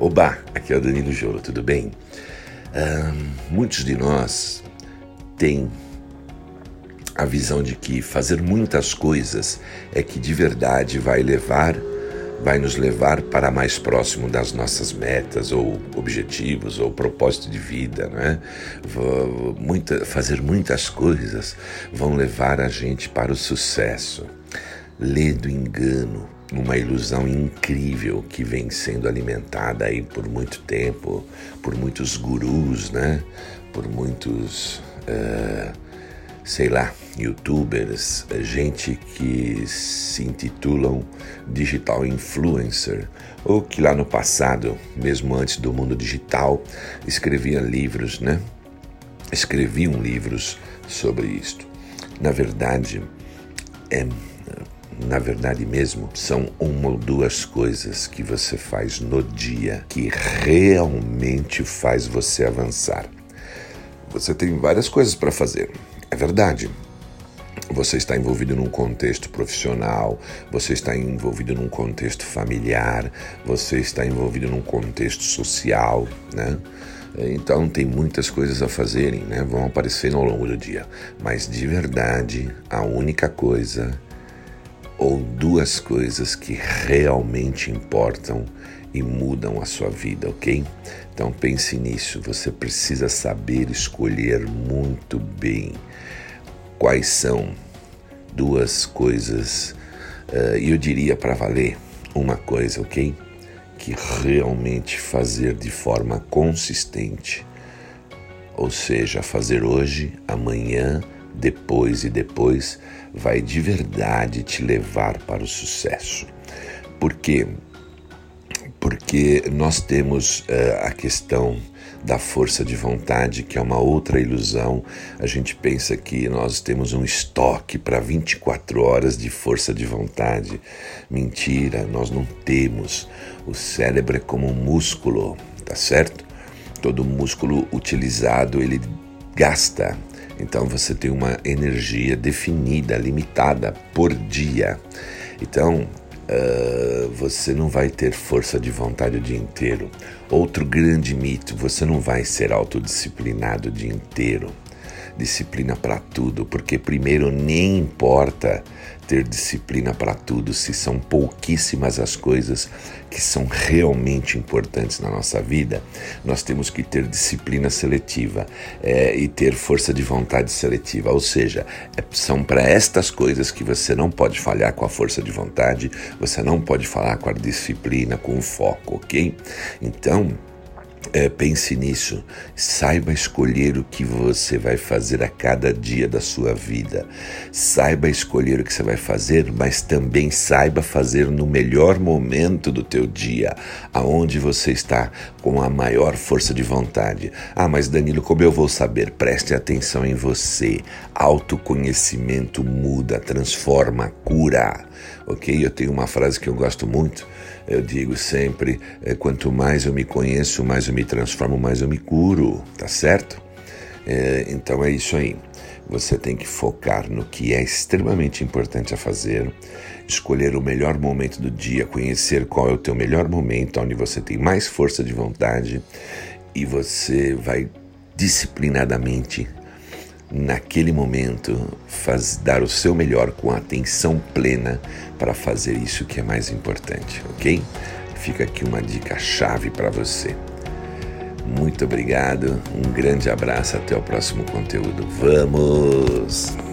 Oba, aqui é o Danilo Jouro, tudo bem? Muitos de nós têm a visão de que fazer muitas coisas é que de verdade vai nos levar para mais próximo das nossas metas ou objetivos ou propósito de vida, né? Fazer muitas coisas vão levar a gente para o sucesso. Lê do engano, uma ilusão incrível que vem sendo alimentada aí por muito tempo, por muitos gurus, né? Por muitos... youtubers, gente que se intitulam digital influencer, ou que lá no passado, mesmo antes do mundo digital, escreviam livros sobre isto. Na verdade mesmo, são uma ou duas coisas que você faz no dia que realmente faz você avançar. Você tem várias coisas para fazer. É verdade, você está envolvido num contexto profissional, você está envolvido num contexto familiar, você está envolvido num contexto social, né? Então tem muitas coisas a fazerem, né? Vão aparecendo ao longo do dia. Mas de verdade, a única coisa ou duas coisas que realmente importam e mudam a sua vida, ok? Então pense nisso, você precisa saber escolher muito bem quais são duas coisas, eu diria para valer uma coisa, ok? Que realmente fazer de forma consistente, ou seja, fazer hoje, amanhã, depois vai de verdade te levar para o sucesso. Por quê? Porque nós temos a questão da força de vontade, que é uma outra ilusão. A gente pensa que nós temos um estoque para 24 horas de força de vontade. Mentira, nós não temos. O cérebro é como um músculo, tá certo? Todo músculo utilizado, ele gasta. Então você tem uma energia definida, limitada por dia. Então... você não vai ter força de vontade o dia inteiro. Outro grande mito, você não vai ser autodisciplinado o dia inteiro. Disciplina para tudo, porque primeiro nem importa ter disciplina para tudo se são pouquíssimas as coisas que são realmente importantes na nossa vida. Nós temos que ter disciplina seletiva e ter força de vontade seletiva, ou seja, são para estas coisas que você não pode falhar com a força de vontade, você não pode falhar com a disciplina, com o foco, ok? Então... pense nisso, saiba escolher o que você vai fazer a cada dia da sua vida, saiba escolher o que você vai fazer, mas também saiba fazer no melhor momento do teu dia, aonde você está com a maior força de vontade. Ah, mas Danilo, como eu vou saber? Preste atenção em você, autoconhecimento muda, transforma, cura, ok? Eu tenho uma frase que eu gosto muito, eu digo sempre, quanto mais eu me conheço, mais eu me transformo, mais eu me curo, tá certo? Então é isso aí, você tem que focar no que é extremamente importante a fazer, escolher o melhor momento do dia, conhecer qual é o teu melhor momento, onde você tem mais força de vontade, e você vai disciplinadamente naquele momento dar o seu melhor com atenção plena para fazer isso que é mais importante, ok? Fica aqui uma dica chave para você. Muito obrigado, um grande abraço, até o próximo conteúdo. Vamos!